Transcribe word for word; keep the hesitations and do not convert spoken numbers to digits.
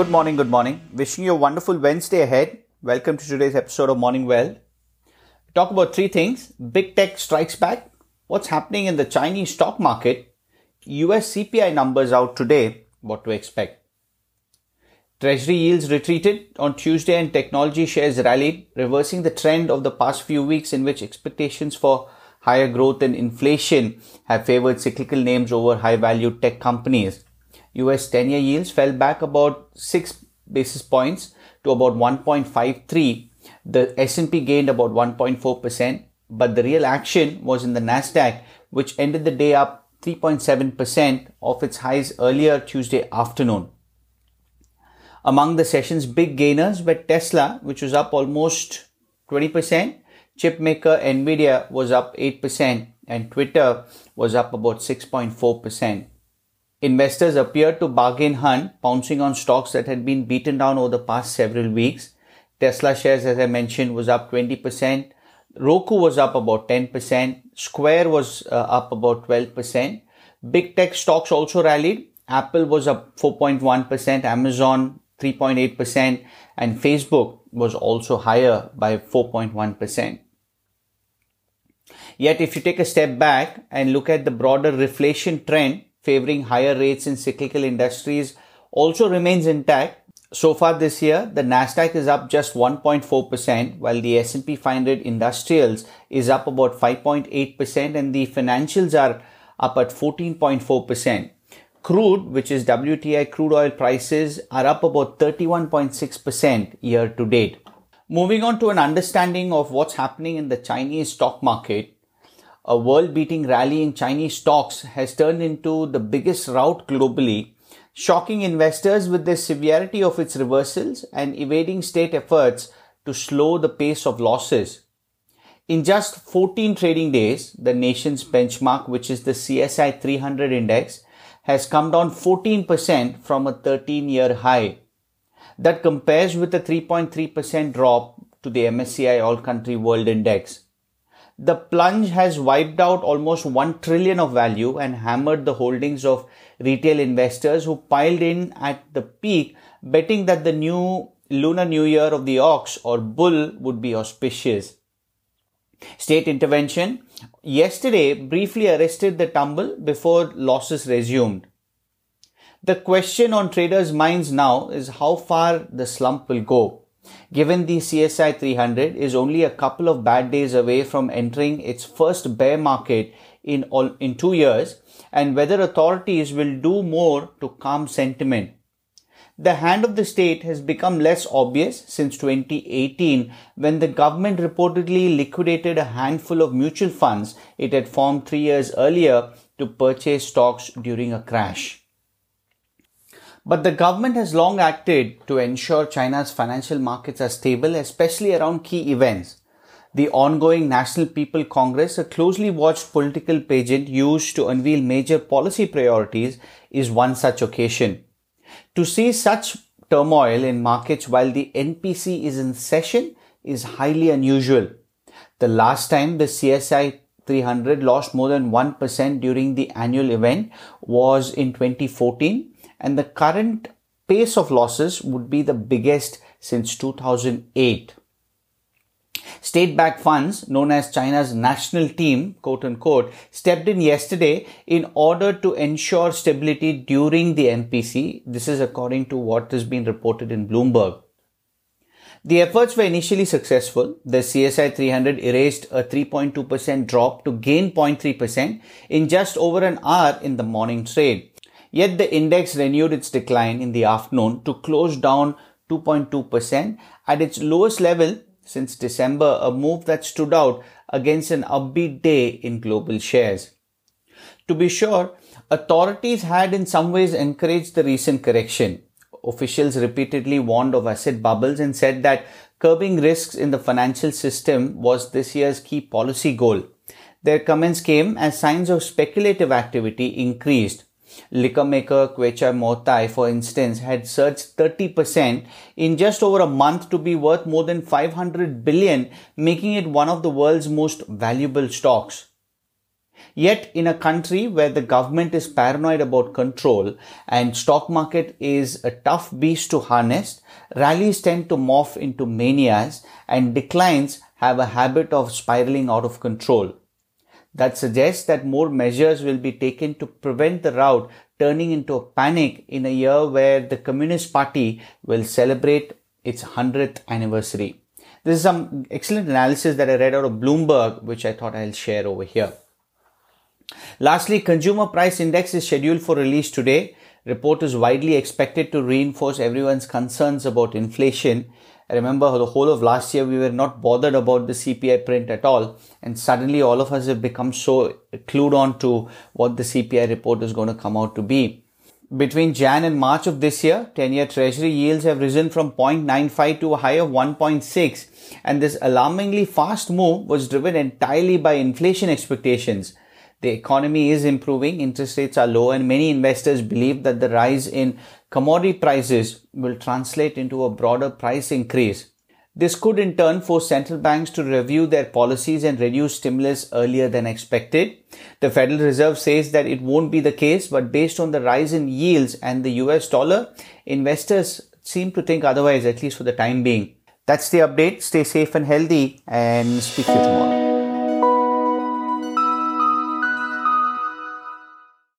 Good morning, good morning. Wishing you a wonderful Wednesday ahead. Welcome to today's episode of Morning Wealth. Talk about three things. Big tech strikes back. What's happening in the Chinese stock market? U S C P I numbers out today. What to expect? Treasury yields retreated on Tuesday and technology shares rallied, reversing the trend of the past few weeks in which expectations for higher growth and inflation have favored cyclical names over high-value tech companies. U S ten-year yields fell back about six basis points to about one point five three. The S and P gained about one point four percent, but the real action was in the Nasdaq, which ended the day up three point seven percent off its highs earlier Tuesday afternoon. Among the session's big gainers were Tesla, which was up almost twenty percent. Chipmaker Nvidia was up eight percent and Twitter was up about six point four percent. Investors appeared to bargain hunt, pouncing on stocks that had been beaten down over the past several weeks. Tesla shares, as I mentioned, was up twenty percent. Roku was up about ten percent. Square was uh, up about twelve percent. Big tech stocks also rallied. Apple was up four point one percent, Amazon three point eight percent, and Facebook was also higher by four point one percent. Yet, if you take a step back and look at the broader reflation trend, favoring higher rates in cyclical industries also remains intact. So far this year, the Nasdaq is up just one point four percent, while the S and P five hundred Industrials is up about five point eight percent and the financials are up at fourteen point four percent. Crude, which is W T I crude oil prices, are up about thirty-one point six percent year to date. Moving on to an understanding of what's happening in the Chinese stock market. A world-beating rally in Chinese stocks has turned into the biggest rout globally, shocking investors with the severity of its reversals and evading state efforts to slow the pace of losses. In just fourteen trading days, the nation's benchmark, which is the C S I three hundred index, has come down fourteen percent from a thirteen-year high. That compares with a three point three percent drop to the M S C I All Country World Index. The plunge has wiped out almost one trillion of value and hammered the holdings of retail investors who piled in at the peak, betting that the new Lunar New Year of the Ox or bull would be auspicious. State intervention yesterday briefly arrested the tumble before losses resumed. The question on traders' minds now is how far the slump will go, given the C S I three hundred is only a couple of bad days away from entering its first bear market in all, in two years, and whether authorities will do more to calm sentiment. The hand of the state has become less obvious since twenty eighteen, when the government reportedly liquidated a handful of mutual funds it had formed three years earlier to purchase stocks during a crash. But the government has long acted to ensure China's financial markets are stable, especially around key events. The ongoing National People's Congress, a closely watched political pageant used to unveil major policy priorities, is one such occasion. To see such turmoil in markets while the N P C is in session is highly unusual. The last time the C S I three hundred lost more than one percent during the annual event was in twenty fourteen. And the current pace of losses would be the biggest since two thousand eight. State-backed funds, known as China's national team, quote-unquote, stepped in yesterday in order to ensure stability during the N P C. This is according to what has been reported in Bloomberg. The efforts were initially successful. The C S I three hundred erased a three point two percent drop to gain zero point three percent in just over an hour in the morning trade. Yet the index renewed its decline in the afternoon to close down two point two percent at its lowest level since December, a move that stood out against an upbeat day in global shares. To be sure, authorities had in some ways encouraged the recent correction. Officials repeatedly warned of asset bubbles and said that curbing risks in the financial system was this year's key policy goal. Their comments came as signs of speculative activity increased. Liquor maker Kweichow Moutai, for instance, had surged thirty percent in just over a month to be worth more than five hundred billion, making it one of the world's most valuable stocks. Yet in a country where the government is paranoid about control and stock market is a tough beast to harness, rallies tend to morph into manias and declines have a habit of spiraling out of control. That suggests that more measures will be taken to prevent the rout turning into a panic in a year where the Communist Party will celebrate its hundredth anniversary. This is some excellent analysis that I read out of Bloomberg, which I thought I'll share over here. Lastly, Consumer Price Index is scheduled for release today. Report is widely expected to reinforce everyone's concerns about inflation. I remember the whole of last year we were not bothered about the C P I print at all, and suddenly all of us have become so clued on to what the C P I report is going to come out to be. Between Jan and March of this year, ten-year Treasury yields have risen from zero point nine five to a high of one point six, and this alarmingly fast move was driven entirely by inflation expectations. The economy is improving, interest rates are low, and many investors believe that the rise in commodity prices will translate into a broader price increase. This could in turn force central banks to review their policies and reduce stimulus earlier than expected. The Federal Reserve says that it won't be the case, but based on the rise in yields and the U S dollar, investors seem to think otherwise, at least for the time being. That's the update. Stay safe and healthy, and speak to you tomorrow.